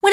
When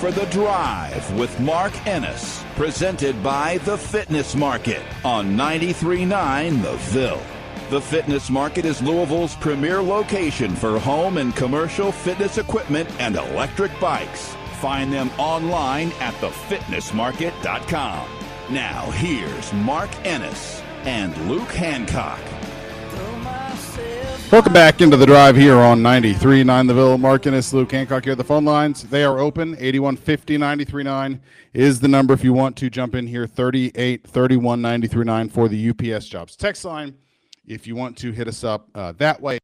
For The Drive with Mark Ennis, presented by The Fitness Market on 93.9 The Ville. The Fitness Market is Louisville's premier location for home and commercial fitness equipment and electric bikes. Find them online at thefitnessmarket.com. Now here's Mark Ennis and Luke Hancock. Welcome back into The Drive here on 93.9 The Ville. Mark Ennis, Luke Hancock here. The phone lines, they are open. 8150-939 is the number if you want to jump in here. 3831-939 for the UPS jobs text line if you want to hit us up that way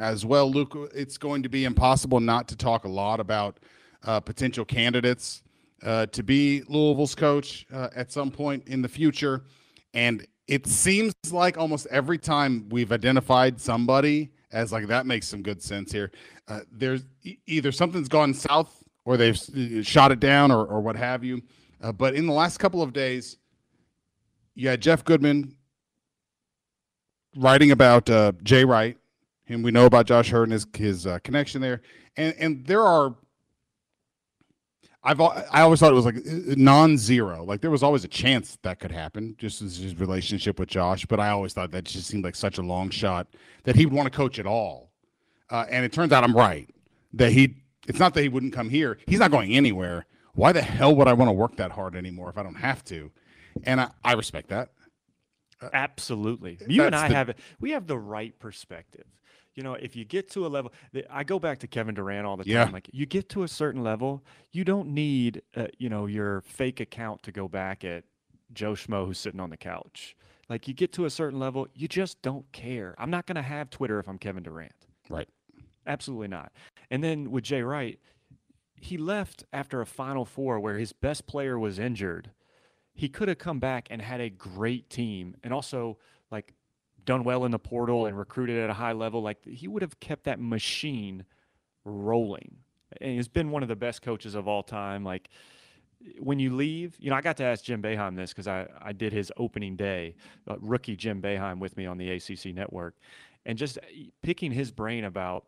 as well. Luke, it's going to be impossible not to talk a lot about potential candidates to be Louisville's coach at some point in the future. And it seems like almost every time we've identified somebody as like, that makes some good sense here. There's either something's gone south or they've shot it down or what have you. But in the last couple of days, you had Jeff Goodman writing about Jay Wright, and we know about Josh Hurd and his connection there. And there are, I always thought it was like non-zero. Like there was always a chance that could happen, just his relationship with Josh. But I always thought that just seemed like such a long shot that he would want to coach at all. And it turns out I'm right. That it's not that he wouldn't come here. He's not going anywhere. Why the hell would I want to work that hard anymore if I don't have to? And I respect that. Absolutely. You and I have the right perspective. You know, if you get to a level, I go back to Kevin Durant all the time. Yeah. Like, you get to a certain level, you don't need, your fake account to go back at Joe Schmo who's sitting on the couch. Like, you get to a certain level, you just don't care. I'm not going to have Twitter if I'm Kevin Durant. Right. Absolutely not. And then with Jay Wright, he left after a Final Four where his best player was injured. He could have come back and had a great team and also, like, done well in the portal and recruited at a high level. Like, he would have kept that machine rolling. And he's been one of the best coaches of all time. Like, when you leave, I got to ask Jim Boeheim this because I did his opening day, rookie Jim Boeheim with me on the ACC Network. And just picking his brain about,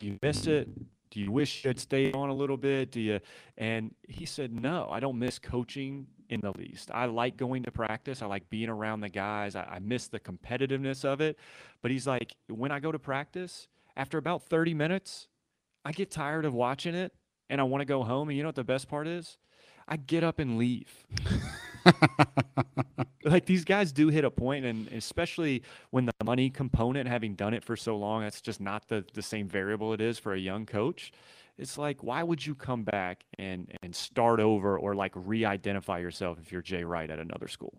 do you miss it? Do you wish you had stayed on a little bit? And he said, no, I don't miss coaching in the least. I like going to practice. I like being around the guys. I miss the competitiveness of it. But he's like, when I go to practice, after about 30 minutes, I get tired of watching it and I want to go home. And you know what the best part is? I get up and leave. Like, these guys do hit a point, and especially when the money component, having done it for so long, that's just not the same variable it is for a young coach. It's like, why would you come back and start over or like re-identify yourself if you're Jay Wright at another school?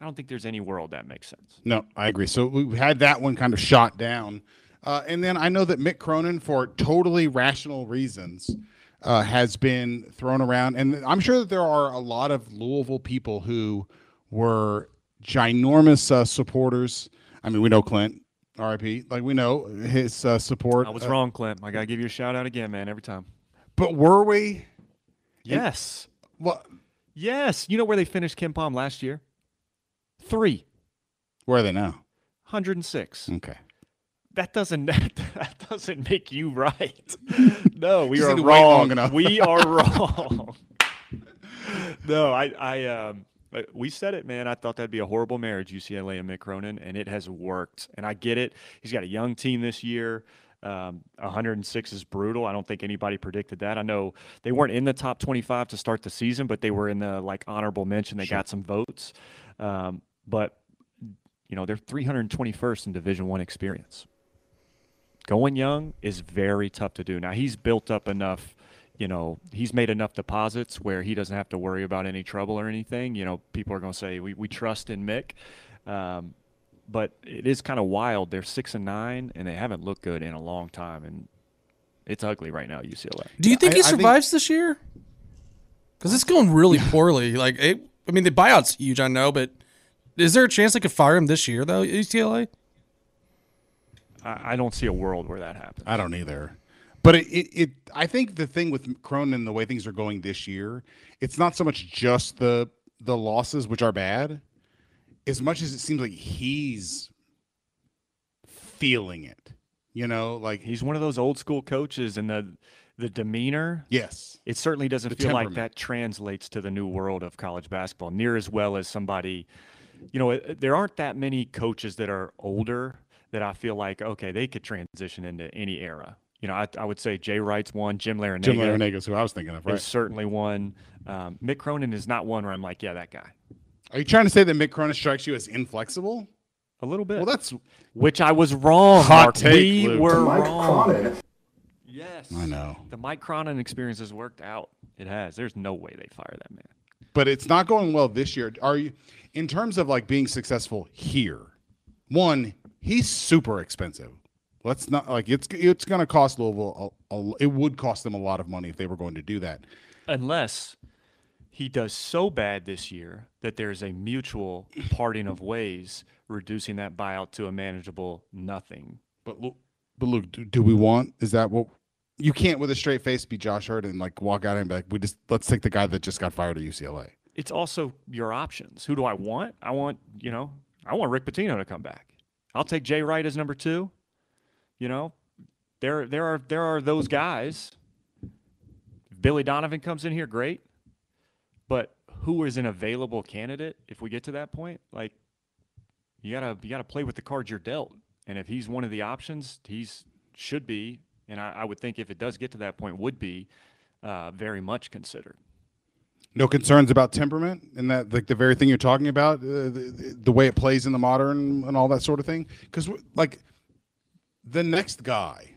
I don't think there's any world that makes sense. No, I agree. So we had that one kind of shot down. And then I know that Mick Cronin, for totally rational reasons, has been thrown around. And I'm sure that there are a lot of Louisville people who were ginormous supporters. I mean, we know Clint. R.I.P. Like, we know his support. I was wrong, Clint. I got to give you a shout out again, man, every time. But were we? Yes. Yes. You know where they finished KenPom last year? 3. Where are they now? 106. Okay. That doesn't make you right. No, we are wrong. We are wrong. No, we said it, man. I thought that'd be a horrible marriage, UCLA and Mick Cronin, and it has worked. And I get it. He's got a young team this year. 106 is brutal. I don't think anybody predicted that. I know they weren't in the top 25 to start the season, but they were in the like honorable mention. They sure. got some votes. But you know, they're 321st in Division I experience. Going young is very tough to do. Now he's built up enough, you know, he's made enough deposits where he doesn't have to worry about any trouble or anything. You know, people are going to say we trust in Mick. But it is kind of wild. They're 6-9, and they haven't looked good in a long time, and it's ugly right now. UCLA. Do you think he survives this year? Because it's going really poorly. Like, I mean, the buyout's huge, I know, but is there a chance they could fire him this year though? UCLA. I don't see a world where that happens. I don't either. But I think the thing with Cronin and the way things are going this year, it's not so much just the losses, which are bad, as much as it seems like he's feeling it, you know, like he's one of those old school coaches, and the demeanor. Yes. It certainly doesn't feel like that translates to the new world of college basketball near as well as somebody, you know, there aren't that many coaches that are older that I feel like, okay, they could transition into any era. You know, I would say Jay Wright's one, Jim Larinaga. Jim Larinaga is who I was thinking of, right? Is certainly one. Mick Cronin is not one where I'm like, yeah, that guy. Are you trying to say that Mick Cronin strikes you as inflexible? A little bit. Well, that's which I was wrong. Hot take, Luke. We were wrong. Mike Cronin. Yes, I know. The Mike Cronin experience has worked out. It has. There's no way they fire that man. But it's not going well this year. Are you, in terms of like being successful here? One, he's super expensive. Let's not like it's going to cost Louisville. It would cost them a lot of money if they were going to do that, unless he does so bad this year that there's a mutual parting of ways, reducing that buyout to a manageable nothing. But Luke, do we want? Is that what you can't with a straight face be Josh Hurd and like walk out and be like, let's take the guy that just got fired at UCLA. It's also your options. Who do I want? I want Rick Pitino to come back. I'll take Jay Wright as number two. You know, there are those guys. Billy Donovan comes in here, great. But who is an available candidate if we get to that point? Like, you gotta play with the cards you're dealt. And if he's one of the options, he's should be, and I would think if it does get to that point, would be very much considered. No concerns about temperament and that, like the very thing you're talking about, the way it plays in the modern and all that sort of thing? Because, like, the next guy,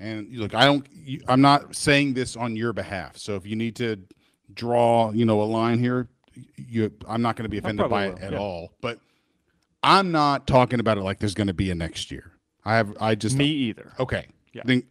and look, I'm not saying this on your behalf, so if you need to draw, you know, a line here, I'm not going to be offended by it at all. But I'm not talking about it like there's going to be a next year. Me either. Okay. Yeah. Then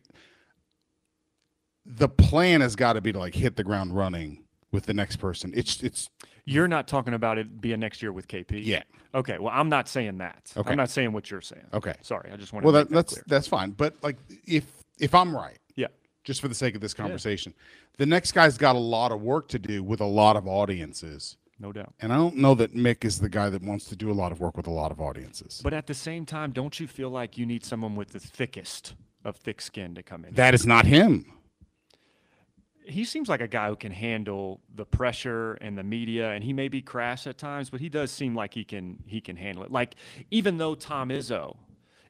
the plan has got to be to like hit the ground running with the next person. It's you're not talking about it being next year with KP. Yeah. Okay. Well, I'm not saying that. Okay. I'm not saying what you're saying. Okay. Sorry. I just want to make that clear. That's fine. But like if I'm right. Yeah. Just for the sake of this conversation, the next guy's got a lot of work to do with a lot of audiences. No doubt. And I don't know that Mick is the guy that wants to do a lot of work with a lot of audiences. But at the same time, don't you feel like you need someone with the thickest of thick skin to come in? That is not him. He seems like a guy who can handle the pressure and the media, and he may be crass at times, but he does seem like he can handle it. Like, even though Tom Izzo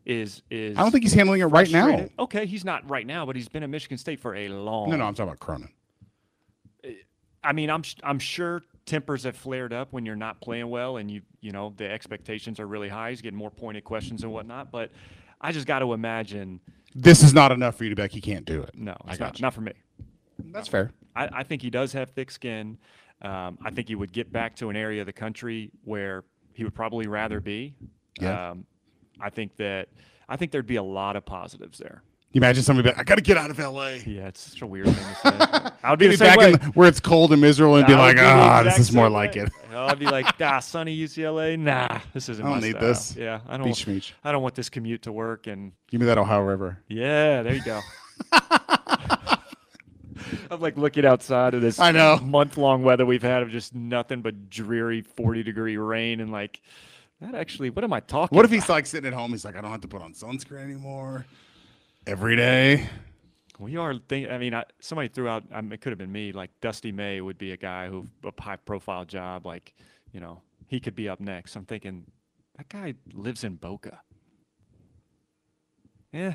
I don't think he's handling it right now. Okay, he's not right now, but he's been at Michigan State for a long. No, I'm talking about Cronin. I mean, I'm sure tempers have flared up when you're not playing well, and you know the expectations are really high. He's getting more pointed questions and whatnot, but I just got to imagine this is not enough for you to be like, he can't do it. No, it's not for me. That's fair. I think he does have thick skin. I think he would get back to an area of the country where he would probably rather be. Yeah. I think there'd be a lot of positives there. You imagine somebody like, I got to get out of L.A. Yeah, it's such a weird thing to say. I'll be the back in where it's cold and miserable and be like, this is more like it. I'll be like, sunny UCLA. Nah, this isn't my style. I don't need this. Yeah, I don't want this commute to work. And give me that Ohio River. Yeah, there you go. I'm like looking outside of this month-long weather we've had of just nothing but dreary 40-degree rain and like – that actually, what am I talking about? What if he's like sitting at home? He's like, I don't have to put on sunscreen anymore every day. We are thinking, I mean, somebody threw out, it could have been me, like Dusty May would be a guy who a high profile job, like, you know, he could be up next. I'm thinking, that guy lives in Boca. Yeah.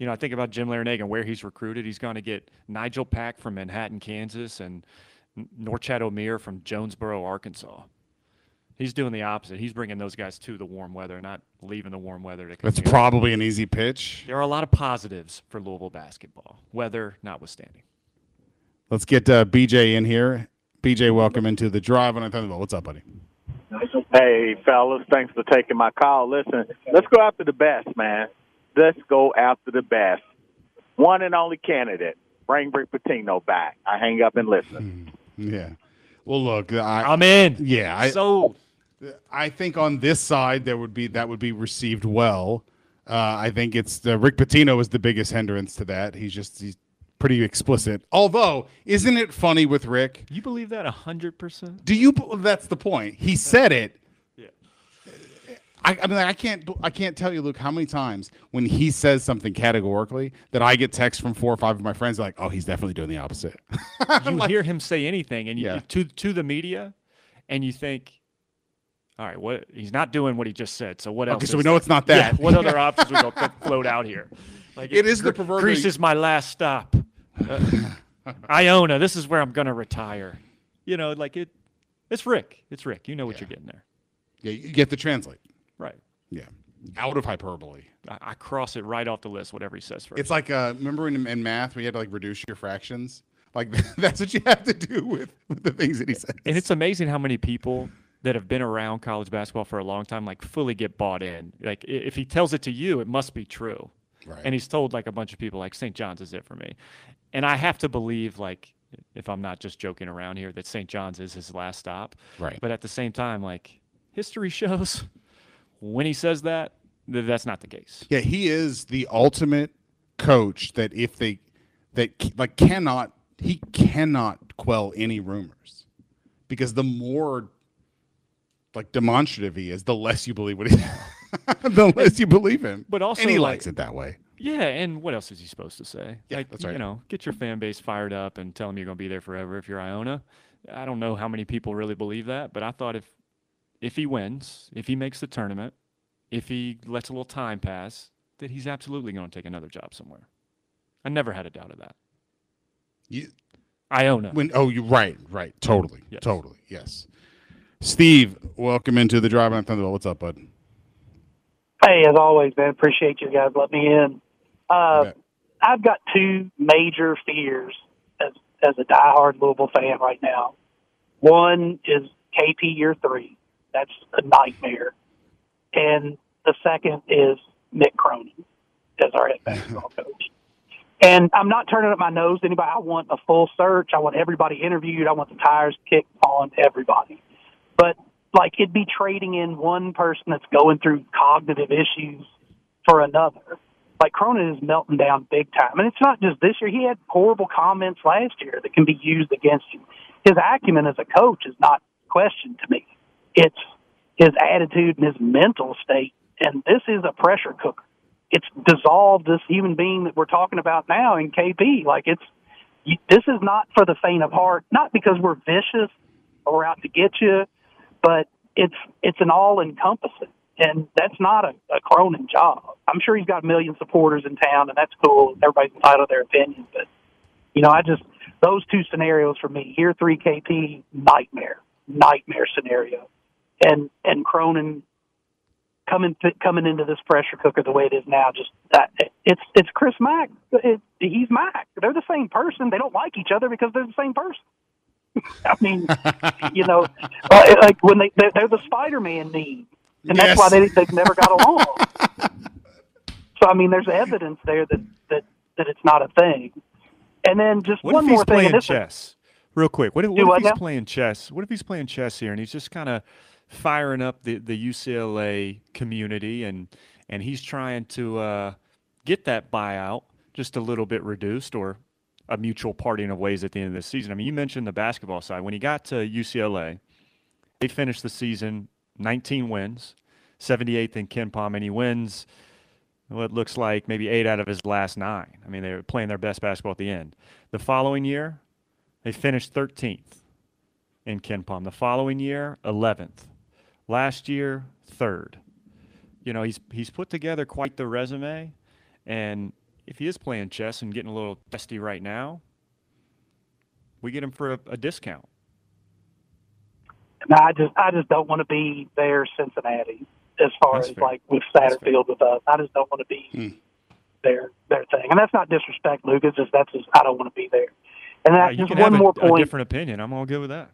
you know, I think about Jim Larinaga and where he's recruited. He's going to get Nigel Pack from Manhattan, Kansas, and Norchad O'Meara from Jonesboro, Arkansas. He's doing the opposite. He's bringing those guys to the warm weather, not leaving the warm weather. That's probably an easy pitch. There are a lot of positives for Louisville basketball, weather notwithstanding. Let's get BJ in here. BJ, welcome into The Drive on Thunderbolt. What's up, buddy? Hey, fellas. Thanks for taking my call. Listen, let's go after the best, man. Let's go after the best. One and only candidate, bring Rick Pitino back. I hang up and listen. Yeah. Well, look, I'm in. Yeah. I think on this side that would be received well. I think it's Rick Pitino is the biggest hindrance to that. He's pretty explicit. Although, isn't it funny with Rick? You believe that 100%? Do you? That's the point. He said it. Yeah. I mean, I can't tell you, Luke, how many times when he says something categorically that I get texts from 4 or 5 of my friends like, "Oh, he's definitely doing the opposite." You hear him say anything, and you to the media, and you think, all right, what, he's not doing what he just said, so what else? Okay, so we know it's not that. Yeah, what other options are going to float out here? Like it is the proverbial. Greece is my last stop. Iona, this is where I'm going to retire. You know, like it's Rick. It's Rick. You know what you're getting there. Yeah, you get the translate. Right. Yeah. Out of hyperbole. I cross it right off the list, whatever he says first. It's like, remember in math, we had to like reduce your fractions? Like that's what you have to do with the things that he says. And it's amazing how many people that have been around college basketball for a long time, like fully get bought in. Like if he tells it to you, it must be true. Right. And he's told like a bunch of people like St. John's is it for me. And I have to believe, like, if I'm not just joking around here, that St. John's is his last stop. Right. But at the same time, like history shows when he says that, that's not the case. Yeah. He is the ultimate coach that he cannot quell any rumors, because the more like demonstrative he is, the less you believe what he the less you believe him. But also, and he likes it that way. Yeah, and what else is he supposed to say? Yeah, like, that's right. You know, get your fan base fired up and tell them you're going to be there forever if you're Iona. I don't know how many people really believe that, but I thought if he wins, if he makes the tournament, if he lets a little time pass, that he's absolutely going to take another job somewhere. I never had a doubt of that. Iona. You're right, right. Totally, yes. Totally, yes. Steve, welcome into The Drive on Thunderbolt. What's up, bud? Hey, as always, man, appreciate you guys letting me in. I've got two major fears as a diehard Louisville fan right now. One is KP year 3. That's a nightmare. And the second is Mick Cronin as our head basketball coach. And I'm not turning up my nose to anybody. I want a full search. I want everybody interviewed. I want the tires kicked on everybody. But, like, it'd be trading in one person that's going through cognitive issues for another. Like, Cronin is melting down big time. And it's not just this year. He had horrible comments last year that can be used against him. His acumen as a coach is not questioned to me. It's his attitude and his mental state. And this is a pressure cooker. It's dissolved this human being that we're talking about now in KP. Like, this is not for the faint of heart, not because we're vicious or we're out to get you. But it's an all-encompassing, and that's not a Cronin job. I'm sure he's got a million supporters in town, and that's cool. Everybody's entitled to their opinion. But, you know, those two scenarios for me, year 3 KP, nightmare scenario. And Cronin coming into this pressure cooker the way it is now, it's Chris Mack. He's Mack. They're the same person. They don't like each other because they're the same person. I mean, you know, like when they're the Spider-Man meme, and that's why they've never got along. So, I mean, there's evidence there that it's not a thing. And then just one more thing. What if he's playing chess? Real quick, What if he's playing chess here, and he's just kind of firing up the UCLA community, and he's trying to get that buyout just a little bit reduced, or a mutual parting of ways at the end of this season. I mean, you mentioned the basketball side. When he got to UCLA, they finished the season 19 wins, 78th in KenPom, and he wins what looks like maybe 8 out of his last 9. I mean, they were playing their best basketball at the end. The following year, they finished 13th in KenPom. The following year, 11th. Last year, 3rd. You know, he's put together quite the resume, and if he is playing chess and getting a little testy right now, we get him for a discount. No, I just don't want to be there, Cincinnati, as far that's as fair. Like with Satterfield with us. I just don't want to be their thing, and that's not disrespect, Lucas. That's just I don't want to be there. And that's just one more point. A different opinion. I'm all good with that.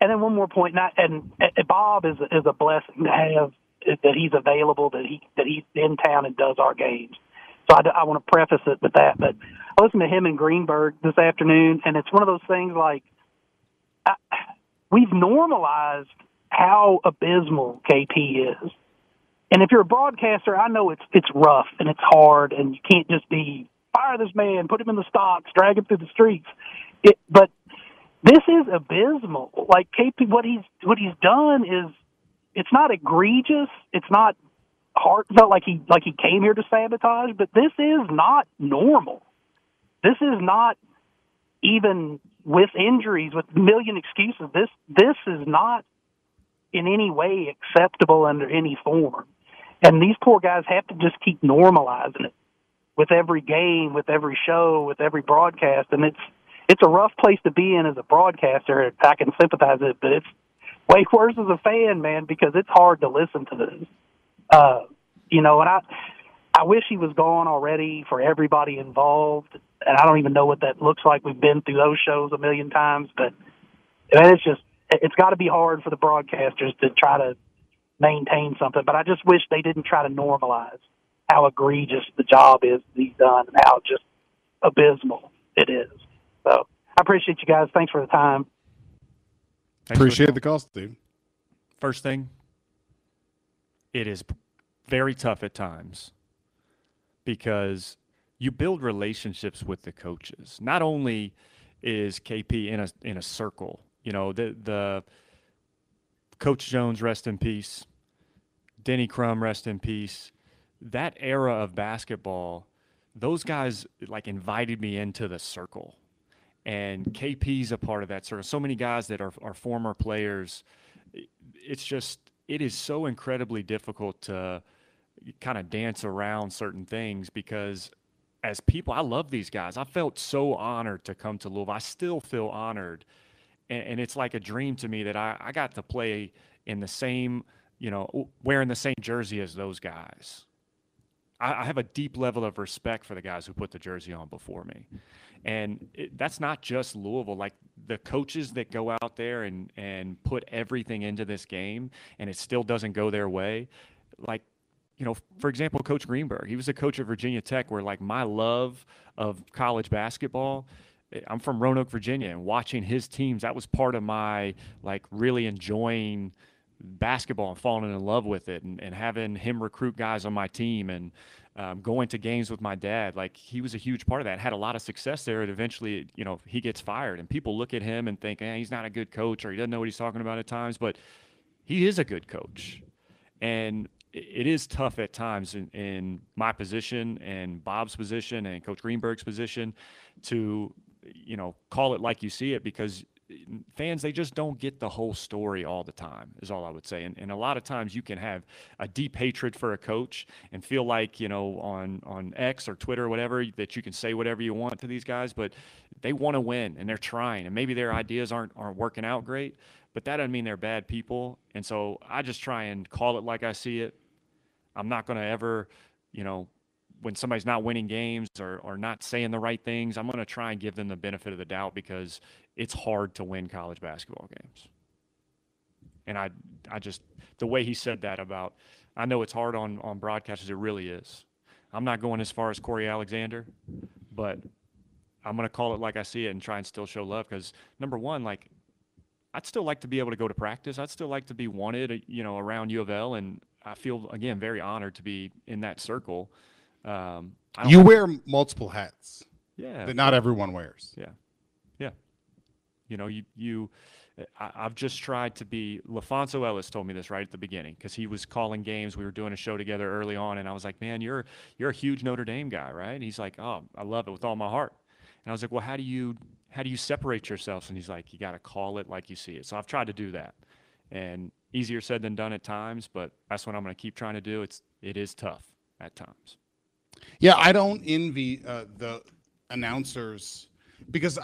And then one more point. And Bob is a blessing to have that he's available, that he's in town and does our games. So I want to preface it with that. But I listened to him in Greenberg this afternoon, and it's one of those things like we've normalized how abysmal KP is. And if you're a broadcaster, I know it's rough and it's hard, and you can't just be fire this man, put him in the stocks, drag him through the streets. But this is abysmal. Like KP, what he's done is it's not egregious, it's not heartfelt like he came here to sabotage, but this is not normal. This is not even with injuries, with a million excuses. This is not in any way acceptable under any form. And these poor guys have to just keep normalizing it with every game, with every show, with every broadcast. And it's a rough place to be in as a broadcaster. I can sympathize with it, but it's way worse as a fan, man, because it's hard to listen to this. And I wish he was gone already for everybody involved. And I don't even know what that looks like. We've been through those shows a million times, but it's got to be hard for the broadcasters to try to maintain something. But I just wish they didn't try to normalize how egregious the job is he's done and how just abysmal it is. So I appreciate you guys. Thanks for the time. Appreciate the call, dude. First thing, it is very tough at times because you build relationships with the coaches. Not only is KP in a circle, you know, the Coach Jones, rest in peace, Denny Crum, rest in peace. That era of basketball, those guys like invited me into the circle, and KP's a part of that circle. So many guys that are former players. It's just, it is so incredibly difficult to kind of dance around certain things because as people, I love these guys. I felt so honored to come to Louisville. I still feel honored. And it's like a dream to me that I got to play in the same, you know, wearing the same jersey as those guys. I have a deep level of respect for the guys who put the jersey on before me. And that's not just Louisville. Like the coaches that go out there and put everything into this game and it still doesn't go their way. Like, you know, for example, Coach Greenberg, he was a coach at Virginia Tech where like my love of college basketball, I'm from Roanoke, Virginia, and watching his teams, that was part of my like really enjoying basketball and falling in love with it and having him recruit guys on my team and going to games with my dad. Like he was a huge part of that, had a lot of success there, and eventually, you know, he gets fired and people look at him and think, he's not a good coach or he doesn't know what he's talking about at times, but he is a good coach. And it is tough at times in my position and Bob's position and Coach Greenberg's position to, you know, call it like you see it because fans, they just don't get the whole story all the time is all I would say. And a lot of times you can have a deep hatred for a coach and feel like, you know, on X or Twitter or whatever, that you can say whatever you want to these guys, but they want to win and they're trying and maybe their ideas aren't working out great, but that doesn't mean they're bad people. And so I just try and call it like I see it. I'm not going to ever, you know, when somebody's not winning games or not saying the right things, I'm going to try and give them the benefit of the doubt because it's hard to win college basketball games. And I just, the way he said that about, I know it's hard on broadcasters, it really is. I'm not going as far as Corey Alexander, but I'm going to call it like I see it and try and still show love because, number one, like, I'd still like to be able to go to practice. I'd still like to be wanted, you know, around U of L, and I feel, again, very honored to be in that circle. You wear multiple hats, that not everyone wears. Yeah. You know, I've just tried to be. LaFonso Ellis told me this right at the beginning because he was calling games. We were doing a show together early on, and I was like, "Man, you're a huge Notre Dame guy, right?" And he's like, "Oh, I love it with all my heart." And I was like, "Well, how do you separate yourselves?" And he's like, "You got to call it like you see it." So I've tried to do that, and easier said than done at times, but that's what I'm going to keep trying to do. It is tough at times. Yeah, I don't envy the announcers, because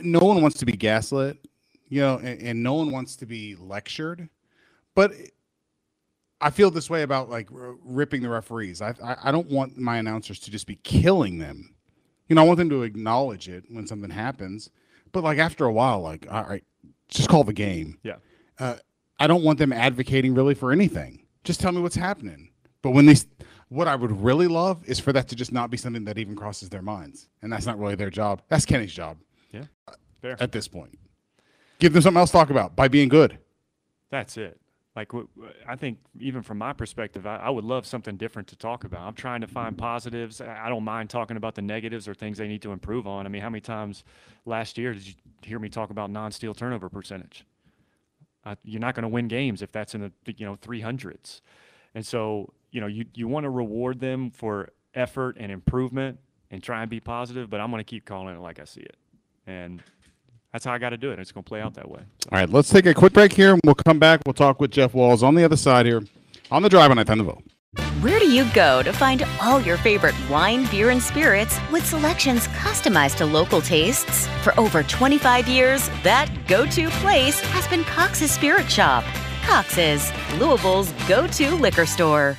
no one wants to be gaslit, you know, and no one wants to be lectured. But I feel this way about like ripping the referees. I don't want my announcers to just be killing them. You know, I want them to acknowledge it when something happens. But like after a while, like, all right, just call the game. Yeah. I don't want them advocating really for anything. Just tell me what's happening. But when they, what I would really love is for that to just not be something that even crosses their minds. And that's not really their job. That's Kenny's job. Yeah. Fair. At this point, give them something else to talk about by being good. That's it. Like, I think even from my perspective, I would love something different to talk about. I'm trying to find positives. I don't mind talking about the negatives or things they need to improve on. I mean, how many times last year did you hear me talk about non-steal turnover percentage? You're not going to win games if that's in the 300s. And so, you want to reward them for effort and improvement and try and be positive, but I'm going to keep calling it like I see it. And that's how I got to do it. It's going to play out that way. So. All right, let's take a quick break here, and we'll come back. We'll talk with Jeff Walls on the other side here on The Drive on Thunderbolt. Where do you go to find all your favorite wine, beer, and spirits with selections customized to local tastes? For over 25 years, that go-to place has been Cox's Spirit Shop. Cox's, Louisville's go-to liquor store.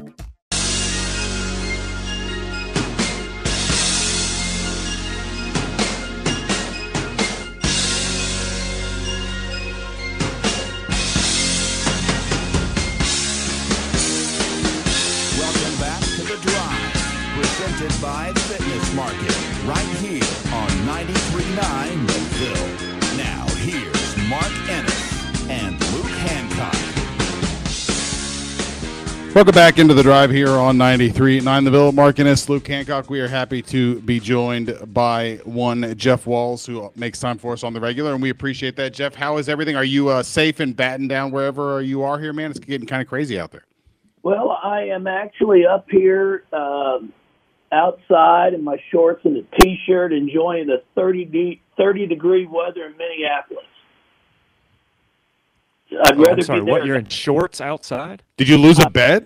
By the Fitness Market, right here on 93.9 The Ville. Now here's Mark Ennis and Luke Hancock. Welcome back into The Drive here on 93.9 The Ville. Mark Ennis, Luke Hancock. We are happy to be joined by one Jeff Walls, who makes time for us on the regular, and we appreciate that. Jeff, how is everything? Are you safe and battened down wherever you are here, man? It's getting kind of crazy out there. Well, I am actually up here outside in my shorts and a T-shirt, enjoying the 30-degree weather in Minneapolis. I'm sorry, what, you're in shorts outside? Did you lose a bet?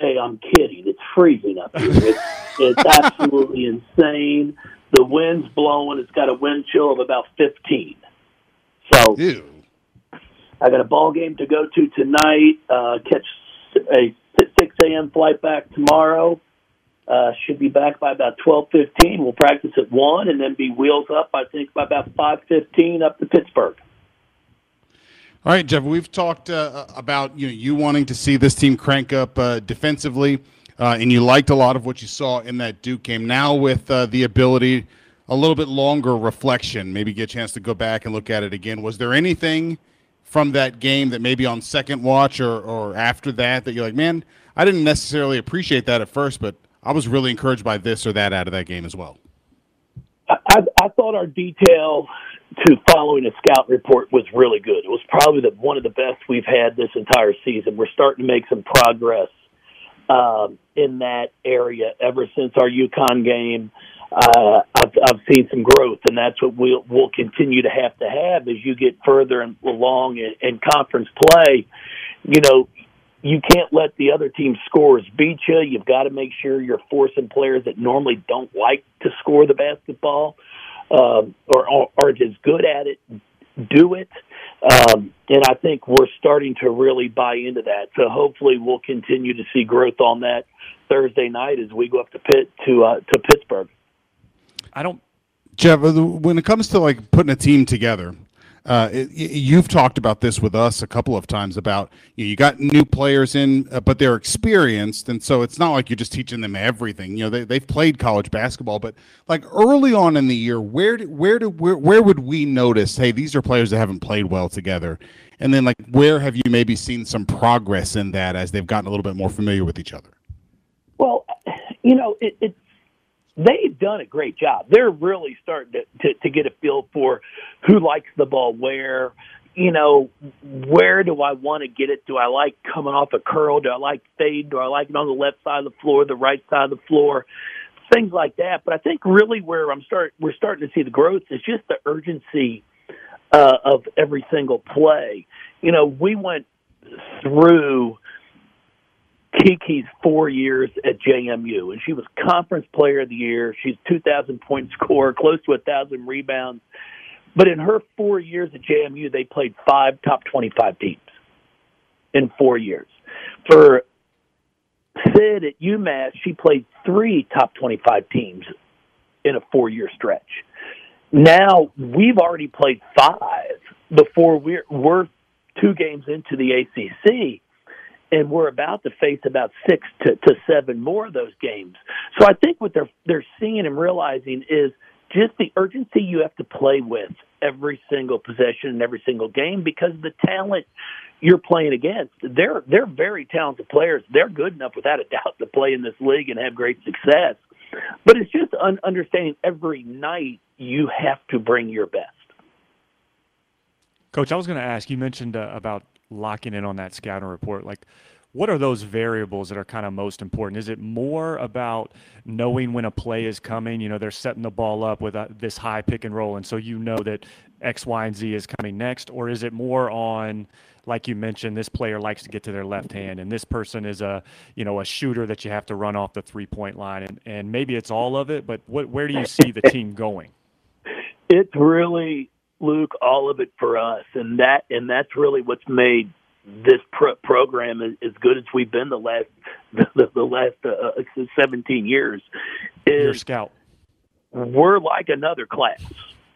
Hey, I'm kidding. It's freezing up here. It's absolutely insane. The wind's blowing. It's got a wind chill of about 15. So, ew. I got a ball game to go to tonight, catch a 6 a.m. flight back tomorrow. Should be back by about 12:15. We'll practice at 1 and then be wheels up, I think, by about 5:15 up to Pittsburgh. All right, Jeff, we've talked about you wanting to see this team crank up defensively, and you liked a lot of what you saw in that Duke game. Now with the ability, a little bit longer reflection, maybe get a chance to go back and look at it again. Was there anything from that game that maybe on second watch or after that you're like, man, I didn't necessarily appreciate that at first, but I was really encouraged by this or that out of that game as well? I thought our detail to following a scout report was really good. It was probably one of the best we've had this entire season. We're starting to make some progress in that area ever since our UConn game. I've seen some growth, and that's what we'll continue to have as you get further along in conference play. You can't let the other team's scores beat you. You've got to make sure you're forcing players that normally don't like to score the basketball or aren't as good at it, do it. And I think we're starting to really buy into that. So hopefully we'll continue to see growth on that Thursday night as we go up to Pittsburgh. Jeff, when it comes to like putting a team together, you've talked about this with us a couple of times about you got new players in, but they're experienced, and so it's not like you're just teaching them everything. They've played college basketball, but like early on in the year, where would we notice, hey, these are players that haven't played well together, and then like where have you maybe seen some progress in that as they've gotten a little bit more familiar with each other? Well, you know, they've done a great job. They're really starting to get a feel for who likes the ball where. You know, where do I want to get it? Do I like coming off a curl? Do I like fade? Do I like it on the left side of the floor, the right side of the floor? Things like that. But I think really where we're starting to see the growth is just the urgency of every single play. You know, we went through Kiki's 4 years at JMU, and she was Conference Player of the Year. She's 2,000 point scorer, close to 1,000 rebounds. But in her 4 years at JMU, they played 5 top 25 teams in 4 years. For Sid at UMass, she played 3 top 25 teams in a 4-year stretch. Now we've already played 5 before we're 2 games into the ACC, and we're about to face about 6 to 7 more of those games. So I think what they're seeing and realizing is just the urgency you have to play with every single possession and every single game because the talent you're playing against, they're very talented players. They're good enough, without a doubt, to play in this league and have great success. But it's just understanding every night you have to bring your best. Coach, I was going to ask, you mentioned about locking in on that scouting report. Like, what are those variables that are kind of most important? Is it more about knowing when a play is coming? You know, they're setting the ball up with this high pick and roll, and so you know that X, Y, and Z is coming next? Or is it more on, like you mentioned, this player likes to get to their left hand, and this person is a shooter that you have to run off the three-point line? And maybe it's all of it, but where do you see the team going? It's really, Luke, all of it for us, and that's really what's made – this program is as good as we've been the last 17 years. Your scout. We're like another class.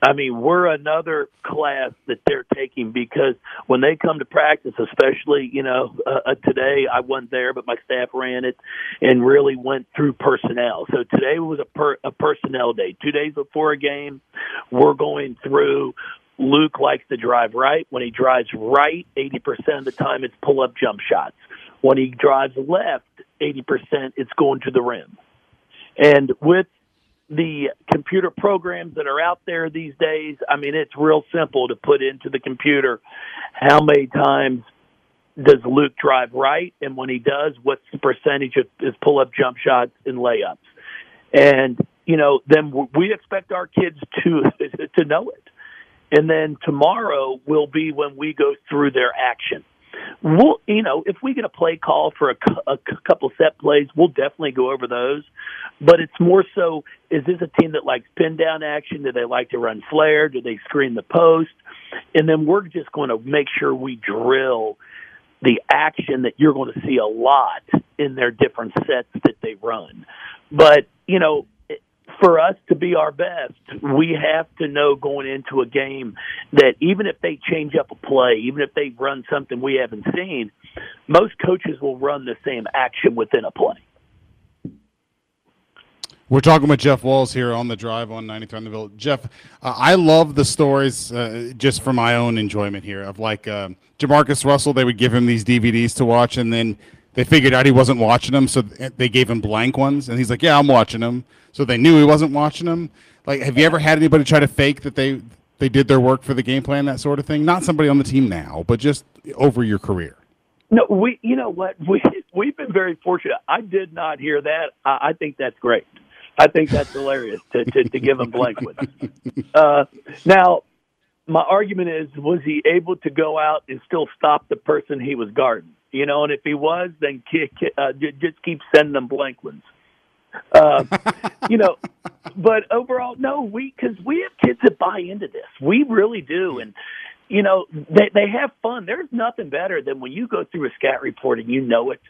I mean, we're another class that they're taking because when they come to practice, especially, you know, today I wasn't there, but my staff ran it and really went through personnel. So today was a personnel day. 2 days before a game, we're going through. Luke likes to drive right. When he drives right, 80% of the time it's pull-up jump shots. When he drives left, 80% it's going to the rim. And with the computer programs that are out there these days, I mean, it's real simple to put into the computer how many times does Luke drive right, and when he does, what's the percentage of his pull-up jump shots and layups. And, you know, then we expect our kids to know it. And then tomorrow will be when we go through their action. We'll, you know, if we get a play call for a couple set plays, we'll definitely go over those. But it's more so, is this a team that likes pin-down action? Do they like to run flare? Do they screen the post? And then we're just going to make sure we drill the action that you're going to see a lot in their different sets that they run. But, you know, for us to be our best, we have to know going into a game that even if they change up a play, even if they run something we haven't seen, most coaches will run the same action within a play. We're talking with Jeff Walls here on The Drive on 93.9 The Ville. Jeff, I love the stories just for my own enjoyment here of like Jamarcus Russell. They would give him these DVDs to watch, and then they figured out he wasn't watching them, so they gave him blank ones. And he's like, yeah, I'm watching them. So they knew he wasn't watching them. Like, have you ever had anybody try to fake that they did their work for the game plan, that sort of thing? Not somebody on the team now, but just over your career. No, you know what? We've been very fortunate. I did not hear that. I think that's great. I think that's hilarious to give him blank ones. Now, my argument is, was he able to go out and still stop the person he was guarding? You know, and if he was, then just keep sending them blank ones. You know, but overall, no, because we have kids that buy into this. We really do. And, you know, they have fun. There's nothing better than when you go through a scout report and you know it,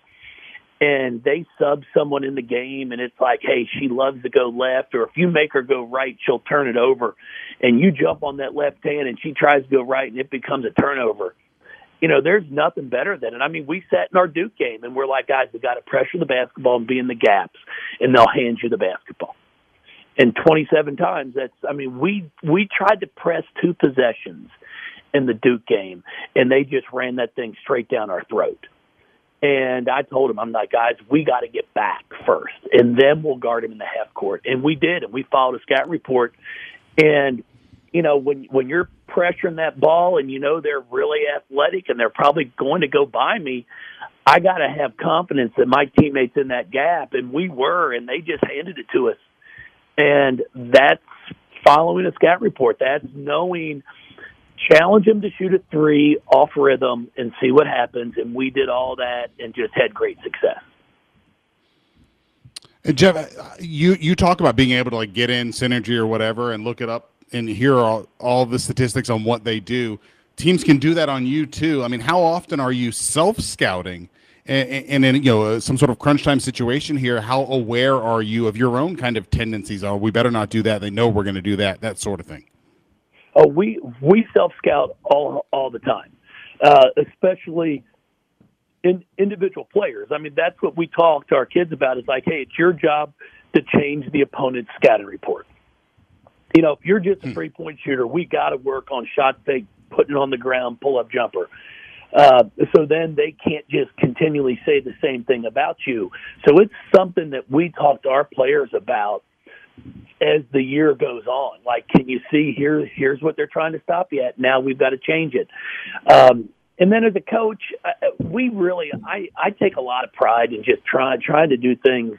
and they sub someone in the game, and it's like, hey, she loves to go left, or if you make her go right, she'll turn it over. And you jump on that left hand, and she tries to go right, and it becomes a turnover. You know, there's nothing better than it. I mean, we sat in our Duke game, and we're like, guys, we got to pressure the basketball and be in the gaps, and they'll hand you the basketball. And 27 times, we tried to press 2 possessions in the Duke game, and they just ran that thing straight down our throat. And I told him, I'm like, guys, we got to get back first, and then we'll guard him in the half court. And we did, and we followed a scout report. And, you know, when you're pressuring that ball and you know they're really athletic and they're probably going to go by me, I got to have confidence that my teammates in that gap, and we were, and they just handed it to us. And that's following a scout report. That's knowing, challenge them to shoot a three off rhythm and see what happens. And we did all that and just had great success. And Jeff, you talk about being able to like get in synergy or whatever and look it up and hear all the statistics on what they do. Teams can do that on you too. I mean, how often are you self-scouting? And in, you know, some sort of crunch time situation here, how aware are you of your own kind of tendencies? Oh, we better not do that. They know we're going to do that, that sort of thing. Oh, we self-scout all the time, especially in individual players. I mean, that's what we talk to our kids about. It's like, hey, it's your job to change the opponent's scouting report. You know, if you're just a three-point shooter, we got to work on shot fake, putting it on the ground, pull-up jumper. So then they can't just continually say the same thing about you. So it's something that we talk to our players about as the year goes on. Like, can you see here's what they're trying to stop you at? Now we've got to change it. And then as a coach, I take a lot of pride in just trying to do things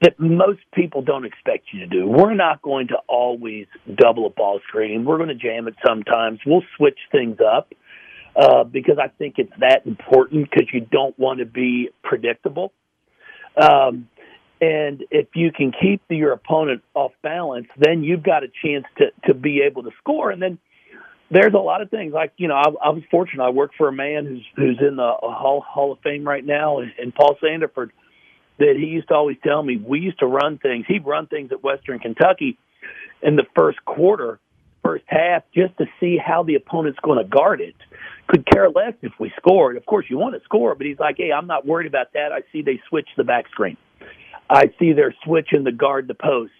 that most people don't expect you to do. We're not going to always double a ball screen. We're going to jam it sometimes. We'll switch things up. Because I think it's that important, because you don't want to be predictable. And if you can keep your opponent off balance, then you've got a chance to be able to score. And then there's a lot of things. Like, you know, I was fortunate. I work for a man who's in the Hall of Fame right now, and Paul Sandiford, that he used to always tell me, we used to run things. He'd run things at Western Kentucky in the first half, just to see how the opponent's going to guard it. Could care less if we scored. Of course, you want to score, but he's like, hey, I'm not worried about that. I see they switch the back screen. I see they're switching the guard to post.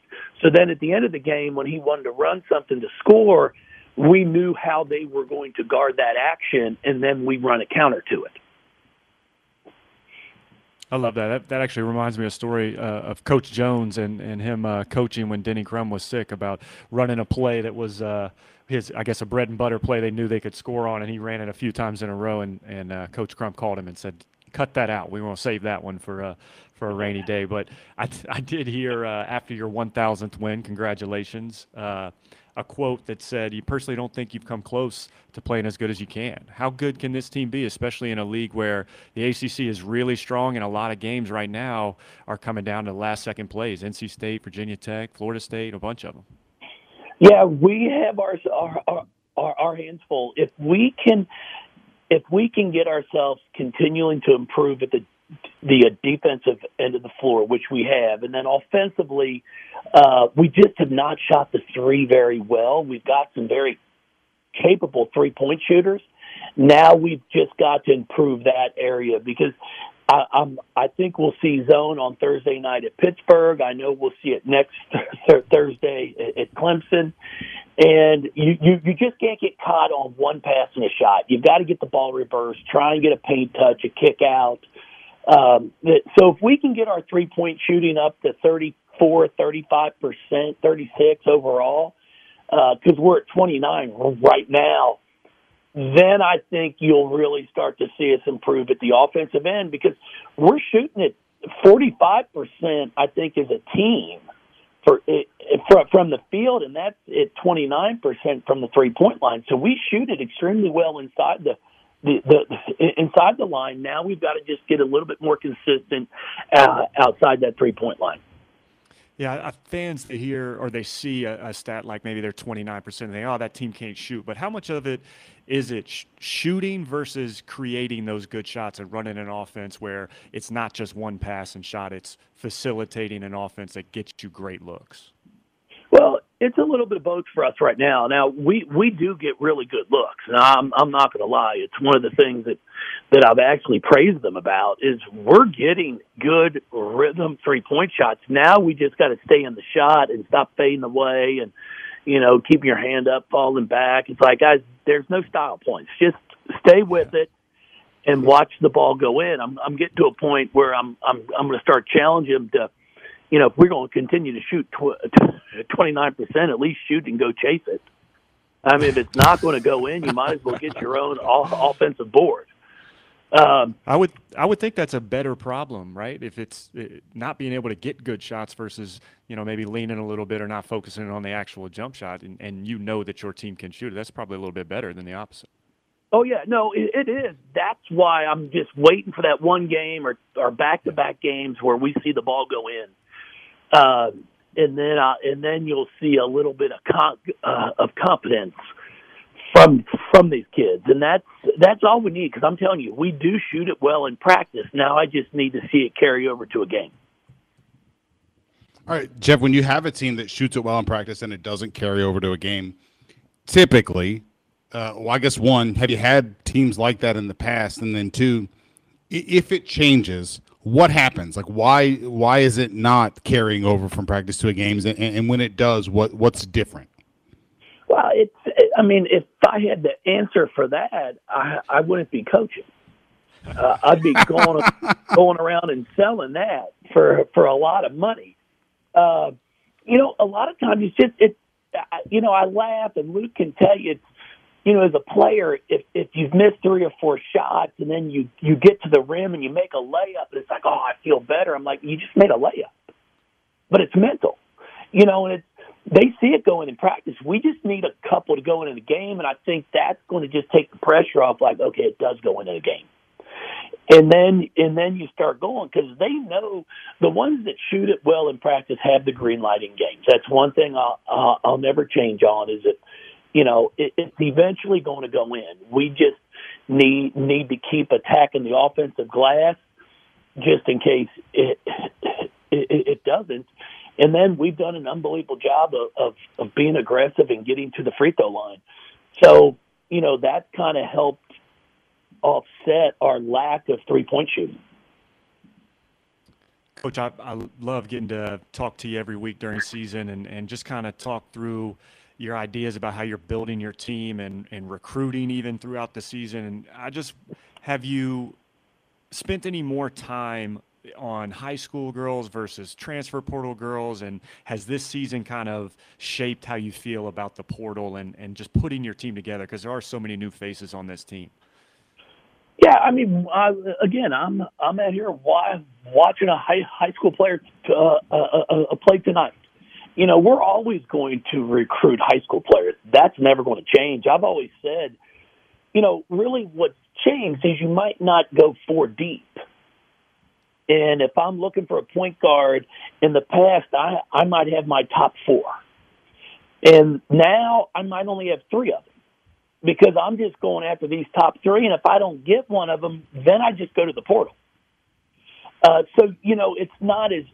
So then at the end of the game, when he wanted to run something to score, we knew how they were going to guard that action, and then we run a counter to it. I love that. That actually reminds me of a story of Coach Jones and him coaching when Denny Crum was sick, about running a play that was his, I guess, a bread and butter play they knew they could score on, and he ran it a few times in a row, and Coach Crum called him and said, cut that out. We want to save that one for a rainy day. But I did hear after your 1,000th win, congratulations, a quote that said, you personally don't think you've come close to playing as good as you can. How good can this team be, especially in a league where the ACC is really strong and a lot of games right now are coming down to last-second plays? NC State, Virginia Tech, Florida State, a bunch of them. Yeah, we have our hands full. If we can get ourselves continuing to improve at the defensive end of the floor, which we have. And then offensively, we just have not shot the three very well. We've got some very capable three-point shooters. Now we've just got to improve that area, because I think we'll see zone on Thursday night at Pittsburgh. I know we'll see it next Thursday at Clemson. And you just can't get caught on one pass and a shot. You've got to get the ball reversed, try and get a paint touch, a kick out. So if we can get our three-point shooting up to 34, 35%, 36 overall, because we're at 29 right now, then I think you'll really start to see us improve at the offensive end, because we're shooting at 45%, I think, as a team from the field, and that's at 29% from the three-point line. So we shoot it extremely well inside the inside the line. Now we've got to just get a little bit more consistent outside that three-point line. Yeah, fans, they hear or they see a stat like maybe they're 29%, and they, oh, that team can't shoot. But how much of it is it shooting versus creating those good shots and running an offense where it's not just one pass and shot, it's facilitating an offense that gets you great looks? Well, it's a little bit of both for us right now. Now, we do get really good looks. And I'm not going to lie. It's one of the things that I've actually praised them about, is we're getting good rhythm three-point shots. Now we just got to stay in the shot and stop fading away and, you know, keeping your hand up, falling back. It's like, guys, there's no style points. Just stay with it and watch the ball go in. I'm getting to a point where I'm going to start challenging him to, you know, if we're going to continue to shoot 29%, at least shoot and go chase it. I mean, if it's not going to go in, you might as well get your own offensive board. I would think that's a better problem, right? If it's not being able to get good shots versus, you know, maybe leaning a little bit or not focusing on the actual jump shot, and you know that your team can shoot it. That's probably a little bit better than the opposite. Oh yeah, no, it is. That's why I'm just waiting for that one game or back-to-back games where we see the ball go in, and then you'll see a little bit of confidence from these kids, and that's all we need, because I'm telling you, we do shoot it well in practice. Now I just need to see it carry over to a game. All right, Jeff, when you have a team that shoots it well in practice and it doesn't carry over to a game, typically, I guess, one, have you had teams like that in the past? And then two, if it changes, what happens? Like, why is it not carrying over from practice to a game? And when it does, what's different? Well, if I had the answer for that, I wouldn't be coaching. I'd be going around and selling that for a lot of money. A lot of times it's just I laugh, and Luke can tell you, as a player, if you've missed 3 or 4 shots and then you get to the rim and you make a layup, and it's like, oh, I feel better. I'm like, you just made a layup, but it's mental, and it's. They see it going in practice. We just need a couple to go into the game, and I think that's going to just take the pressure off, like, okay, it does go into the game. And then you start going, because they know the ones that shoot it well in practice have the green light in games. That's one thing I'll never change on, is that, it's eventually going to go in. We just need to keep attacking the offensive glass just in case it doesn't. And then we've done an unbelievable job of being aggressive and getting to the free throw line. So, that kind of helped offset our lack of three-point shooting. Coach, I love getting to talk to you every week during season and just kind of talk through your ideas about how you're building your team and recruiting even throughout the season. And have you spent any more time on high school girls versus transfer portal girls, and has this season kind of shaped how you feel about the portal and just putting your team together, because there are so many new faces on this team? Yeah, again, I'm out here watching a high school player play tonight. We're always going to recruit high school players. That's never going to change. I've always said, really what's changed is you might not go 4 deep. And if I'm looking for a point guard, in the past, I might have my top 4. And now I might only have 3 of them, because I'm just going after these top 3. And if I don't get one of them, then I just go to the portal. So, it's not as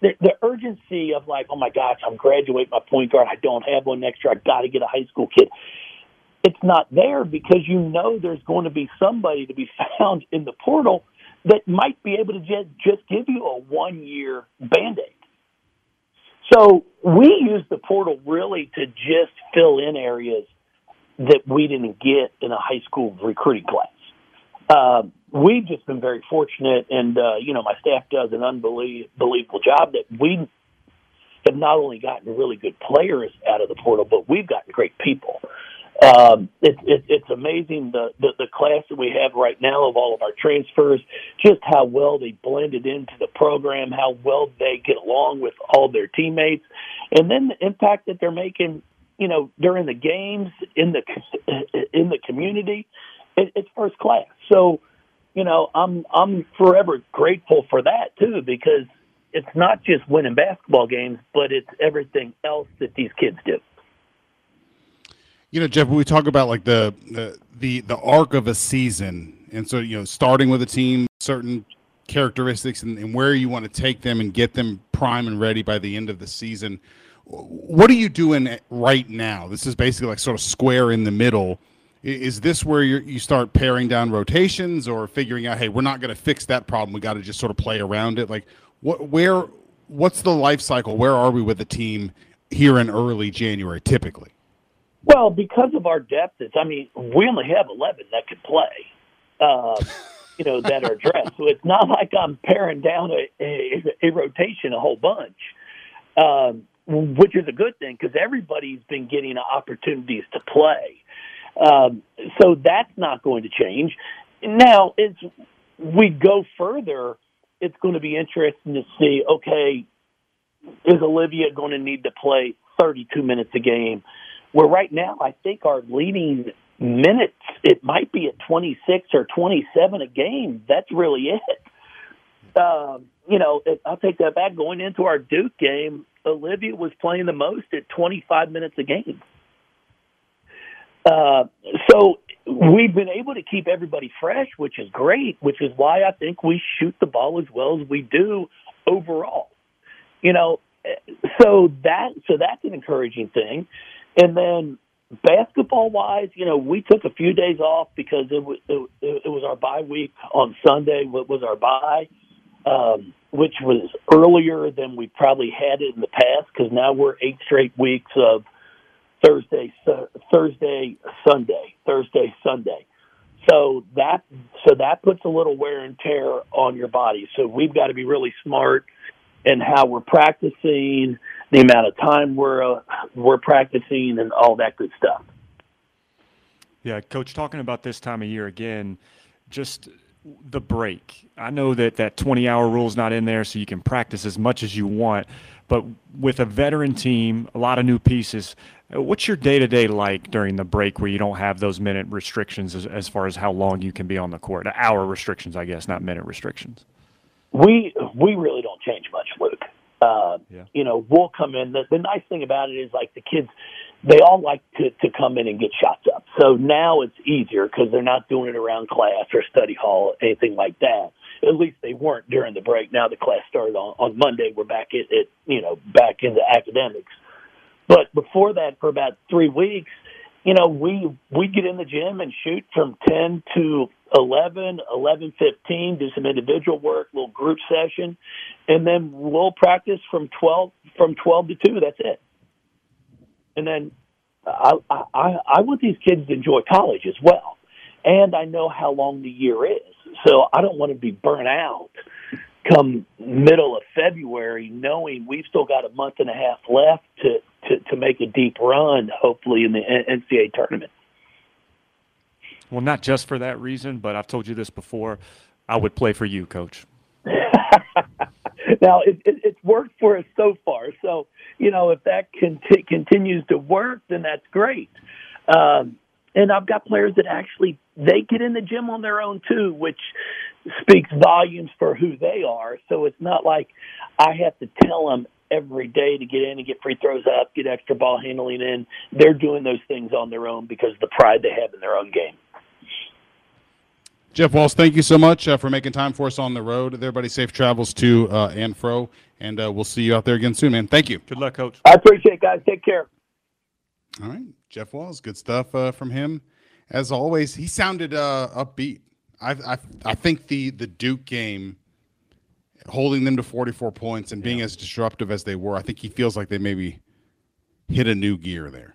the urgency of like, oh, my gosh, I'm graduating my point guard. I don't have one next year. I got to get a high school kid. It's not there, because there's going to be somebody to be found in the portal that might be able to just give you a 1-year Band-Aid. So we use the portal really to just fill in areas that we didn't get in a high school recruiting class. We've just been very fortunate, and, my staff does an unbelievable job that we have not only gotten really good players out of the portal, but we've gotten great people. It's amazing the class that we have right now of all of our transfers, just how well they blended into the program, how well they get along with all their teammates, and then the impact that they're making, during the games, in the community. It's first class. So, I'm forever grateful for that too, because it's not just winning basketball games, but it's everything else that these kids do. Jeff, when we talk about like the arc of a season, and so starting with a team, certain characteristics, and where you want to take them and get them prime and ready by the end of the season. What are you doing right now? This is basically like sort of square in the middle. Is this where you start paring down rotations, or figuring out, hey, we're not going to fix that problem, we got to just sort of play around it? Like, what's the life cycle? Where are we with the team here in early January typically? Well, because of our depth, we only have 11 that could play. that are dressed. So it's not like I'm paring down a rotation a whole bunch, which is a good thing because everybody's been getting opportunities to play. So that's not going to change. Now, as we go further, it's going to be interesting to see, okay, is Olivia going to need to play 32 minutes a game? Where right now I think our leading minutes, it might be at 26 or 27 a game. That's really it. I'll take that back. Going into our Duke game, Olivia was playing the most at 25 minutes a game. So we've been able to keep everybody fresh, which is great, which is why I think we shoot the ball as well as we do overall. So that's an encouraging thing. And then basketball-wise, we took a few days off because it was our bye week on Sunday. What was our bye, which was earlier than we probably had it in the past because now we're 8 straight weeks of Thursday, Sunday. So that puts a little wear and tear on your body. So we've got to be really smart in how we're practicing, the amount of time we're practicing, and all that good stuff. Yeah, Coach, talking about this time of year again, just the break. I know that 20-hour rule is not in there, so you can practice as much as you want. But with a veteran team, a lot of new pieces, what's your day-to-day like during the break where you don't have those minute restrictions as far as how long you can be on the court? Hour restrictions, I guess, not minute restrictions. We really don't change much, Luke. We'll come in. The nice thing about it is, like, the kids, they all like to come in and get shots up. So now it's easier because they're not doing it around class or study hall, anything like that. At least they weren't during the break. Now the class started on Monday. We're back back into academics. But before that, for about 3 weeks, we get in the gym and shoot from 10 to 11:15, do some individual work, little group session, and then we'll practice from 12 to 2. That's it. And then I want these kids to enjoy college as well. And I know how long the year is. So I don't want to be burnt out come middle of February knowing we've still got a month and a half left to make a deep run, hopefully, in the NCAA tournament. Well, not just for that reason, but I've told you this before. I would play for you, Coach. Now, it's worked for us so far. So, if that continues to work, then that's great. And I've got players that actually, they get in the gym on their own too, which speaks volumes for who they are. So it's not like I have to tell them every day to get in and get free throws up, get extra ball handling in. They're doing those things on their own because of the pride they have in their own game. Jeff Walls, thank you so much for making time for us on the road. Everybody, safe travels to and fro, and we'll see you out there again soon, man. Thank you. Good luck, Coach. I appreciate it, guys. Take care. All right. Jeff Walls, good stuff from him. As always, he sounded upbeat. I think the Duke game, holding them to 44 points and being as disruptive as they were, I think he feels like they maybe hit a new gear there.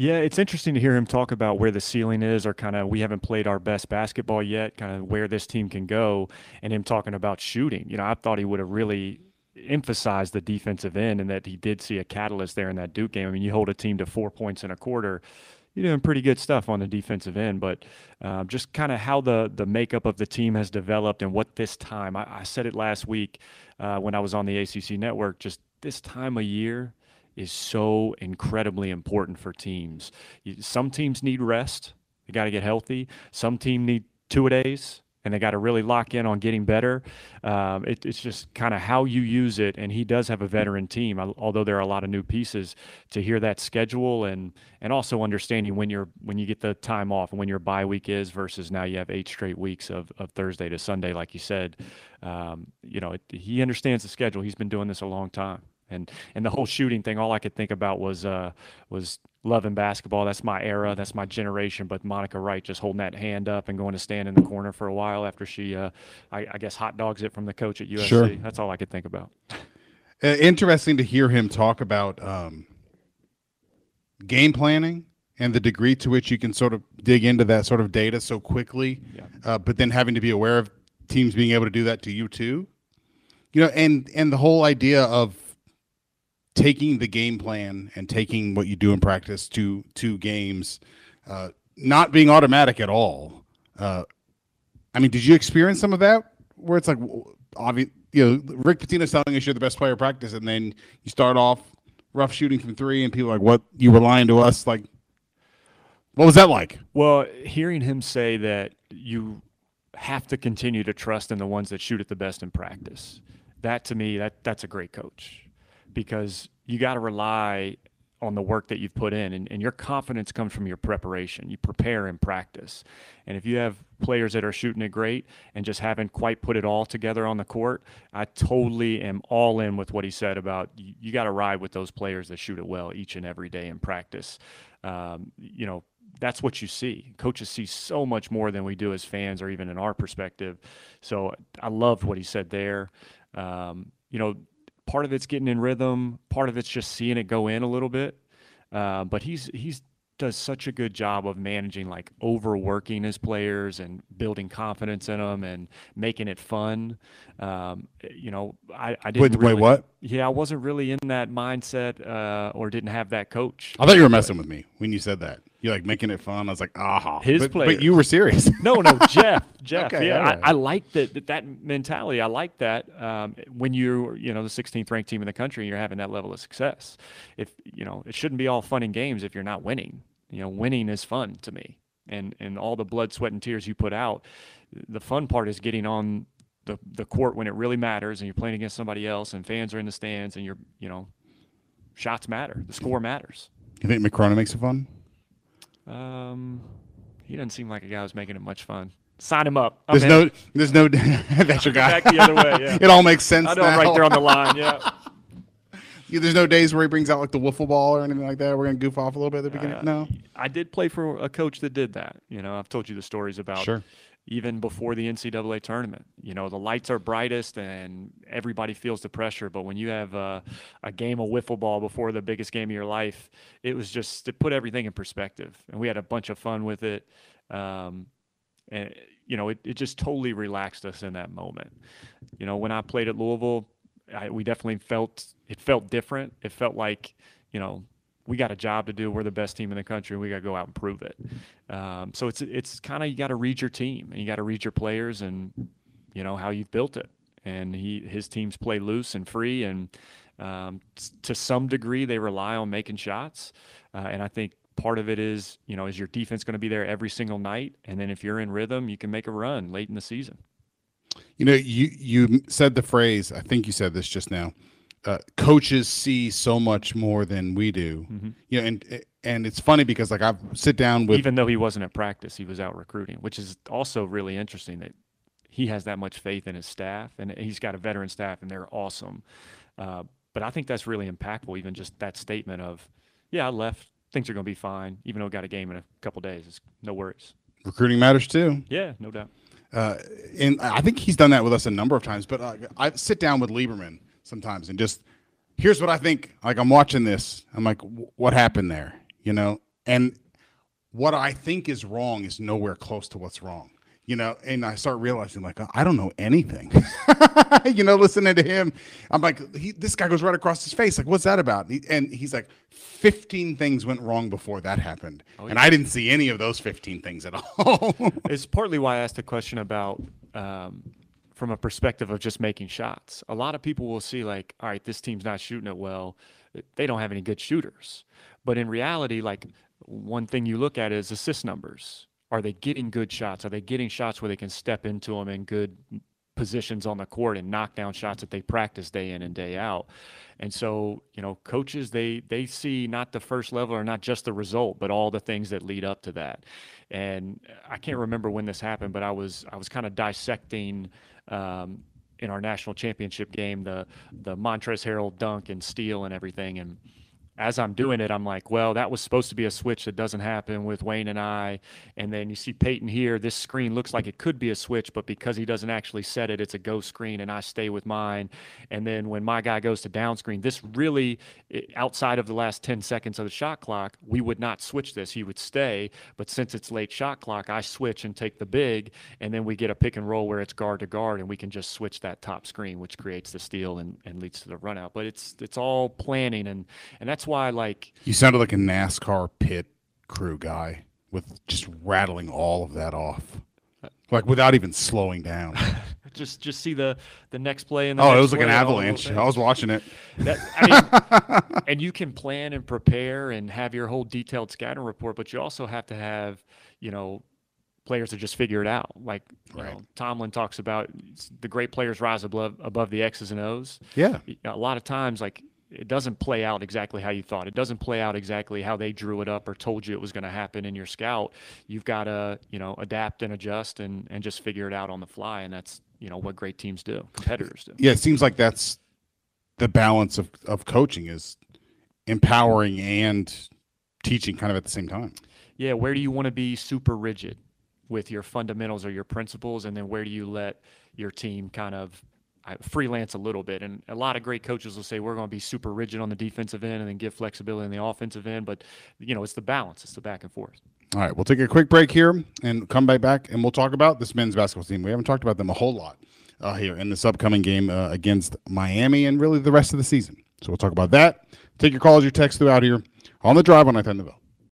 Yeah, it's interesting to hear him talk about where the ceiling is, or kind of we haven't played our best basketball yet, kind of where this team can go, and him talking about shooting. I thought he would have really emphasized the defensive end, and that he did see a catalyst there in that Duke game. I mean, you hold a team to 4 points in a quarter, you're doing pretty good stuff on the defensive end, but just kind of how the makeup of the team has developed and what this time, I said it last week when I was on the ACC Network, just this time of year is so incredibly important for teams. Some teams need rest. They got to get healthy. Some team need two-a-days, and they got to really lock in on getting better. It's just kind of how you use it, and he does have a veteran team, although there are a lot of new pieces. To hear that schedule and also understanding when you get the time off and when your bye week is versus now you have 8 straight weeks of Thursday to Sunday, like you said. He understands the schedule. He's been doing this a long time. And the whole shooting thing, all I could think about was loving basketball. That's my era. That's my generation. But Monica Wright just holding that hand up and going to stand in the corner for a while after she, I guess, hot dogs it from the coach at USC. Sure. That's all I could think about. Interesting to hear him talk about game planning and the degree to which you can sort of dig into that sort of data so quickly, but then having to be aware of teams being able to do that to you too, you know, and the whole idea of taking the game plan and taking what you do in practice to games, not being automatic at all. I mean, did you experience some of that where it's like, obvious, you know, Rick Pitino's telling us you're the best player at practice, and then you start off rough shooting from three, and people are like, what, you were lying to us? Like, what was that like? Well, hearing him say that you have to continue to trust in the ones that shoot at the best in practice, that to me, that's a great coach, because you got to rely on the work that you've put in, and your confidence comes from your preparation. You prepare and practice. And if you have players that are shooting it great and just haven't quite put it all together on the court, I totally am all in with what he said about you got to ride with those players that shoot it well each and every day in practice. You know, that's what you see. Coaches see so much more than we do as fans or even in our perspective. So I loved what he said there. You know, part of it's getting in rhythm. Part of it's just seeing it go in a little bit. But he's does such a good job of managing, like, overworking his players and building confidence in them and making it fun. You know, I didn't really, wait, what? Yeah, I wasn't really in that mindset or didn't have that coach. I thought you were messing with me when you said that. You're like, making it fun. I was like, aha. But you were serious. No, Jeff. Okay, yeah, right. I like that mentality. I like that when you're, you know, the 16th ranked team in the country and you're having that level of success. If, you know, it shouldn't be all fun and games if you're not winning. You know, winning is fun to me. And all the blood, sweat, and tears you put out, the fun part is getting on the court when it really matters and you're playing against somebody else and fans are in the stands and you're, you know, shots matter. The score matters. You think Mick Cronin makes it fun? He doesn't seem like a guy who's making it much fun. Sign him up. There's no. That's your guy. Back the other way. Yeah. It all makes sense. I know, right there on the line. Yeah. There's no days where he brings out like the wiffle ball or anything like that. We're gonna goof off a little bit at the beginning. No. I did play for a coach that did that. You know, I've told you the stories about. Sure. Even before the NCAA tournament, you know, the lights are brightest and everybody feels the pressure. But when you have a game of wiffle ball before the biggest game of your life, it put everything in perspective. And we had a bunch of fun with it. And, you know, it just totally relaxed us in that moment. You know, when I played at Louisville, we definitely felt different. It felt like, you know, we got a job to do. We're the best team in the country. We got to go out and prove it. So it's kind of, you got to read your team and you got to read your players and, you know, how you've built it. And his teams play loose and free. And to some degree, they rely on making shots. And I think part of it is, you know, is your defense going to be there every single night? And then if you're in rhythm, you can make a run late in the season. You know, you said the phrase, I think you said this just now, coaches see so much more than we do. Mm-hmm. You know, and it's funny because, like, I sit down with, even though he wasn't at practice, he was out recruiting, which is also really interesting that he has that much faith in his staff, and he's got a veteran staff and they're awesome. But I think that's really impactful, even just that statement of, yeah, I left, things are going to be fine. Even though I got a game in a couple of days, it's no worries. Recruiting matters too. Yeah, no doubt. And I think he's done that with us a number of times, but I sit down with Lieberman sometimes and just, here's what I think. Like, I'm watching this, I'm like, what happened there? You know, and what I think is wrong is nowhere close to what's wrong, you know. And I start realizing, like, I don't know anything. You know, listening to him, I'm like, this guy goes right across his face, like, what's that about? And he's like, 15 things went wrong before that happened. Oh, yeah. And I didn't see any of those 15 things at all. It's partly why I asked the question about from a perspective of just making shots. A lot of people will see, like, all right, this team's not shooting it well. They don't have any good shooters. But in reality, like, one thing you look at is assist numbers. Are they getting good shots? Are they getting shots where they can step into them in good positions on the court and knock down shots that they practice day in and day out? And so, you know, coaches, they see not the first level or not just the result, but all the things that lead up to that. And I can't remember when this happened, but I was kind of dissecting in our national championship game, the Montrezl Harrell dunk and steal and everything. And as I'm doing it, I'm like, well, that was supposed to be a switch that doesn't happen with Wayne and I. And then you see Peyton here, this screen looks like it could be a switch, but because he doesn't actually set it, it's a go screen and I stay with mine. And then when my guy goes to down screen, this really, outside of the last 10 seconds of the shot clock, we would not switch this. He would stay, but since it's late shot clock, I switch and take the big, and then we get a pick and roll where it's guard to guard and we can just switch that top screen, which creates the steal and leads to the run out. But it's all planning, and that's why, like, you sounded like a NASCAR pit crew guy with just rattling all of that off, like without even slowing down. Just see the next play. And it was like an avalanche. I was watching it. And you can plan and prepare and have your whole detailed scouting report, but you also have to have, players that just figure it out. Like, Tomlin talks about the great players rise above the X's and O's. Yeah. A lot of times, like, it doesn't play out exactly how you thought. It doesn't play out exactly how they drew it up or told you it was going to happen in your scout. You've got to, adapt and adjust and just figure it out on the fly. And that's, what great teams do, competitors do. Yeah, it seems like that's the balance of coaching, is empowering and teaching kind of at the same time. Yeah, where do you want to be super rigid with your fundamentals or your principles? And then where do you let your team kind of freelance a little bit? And a lot of great coaches will say, we're going to be super rigid on the defensive end and then give flexibility in the offensive end. But, it's the balance. It's the back and forth. All right. We'll take a quick break here and come back and we'll talk about this men's basketball team. We haven't talked about them a whole lot here in this upcoming game against Miami and really the rest of the season. So we'll talk about that. Take your calls, your texts throughout here on The Drive on 93.9 The Ville.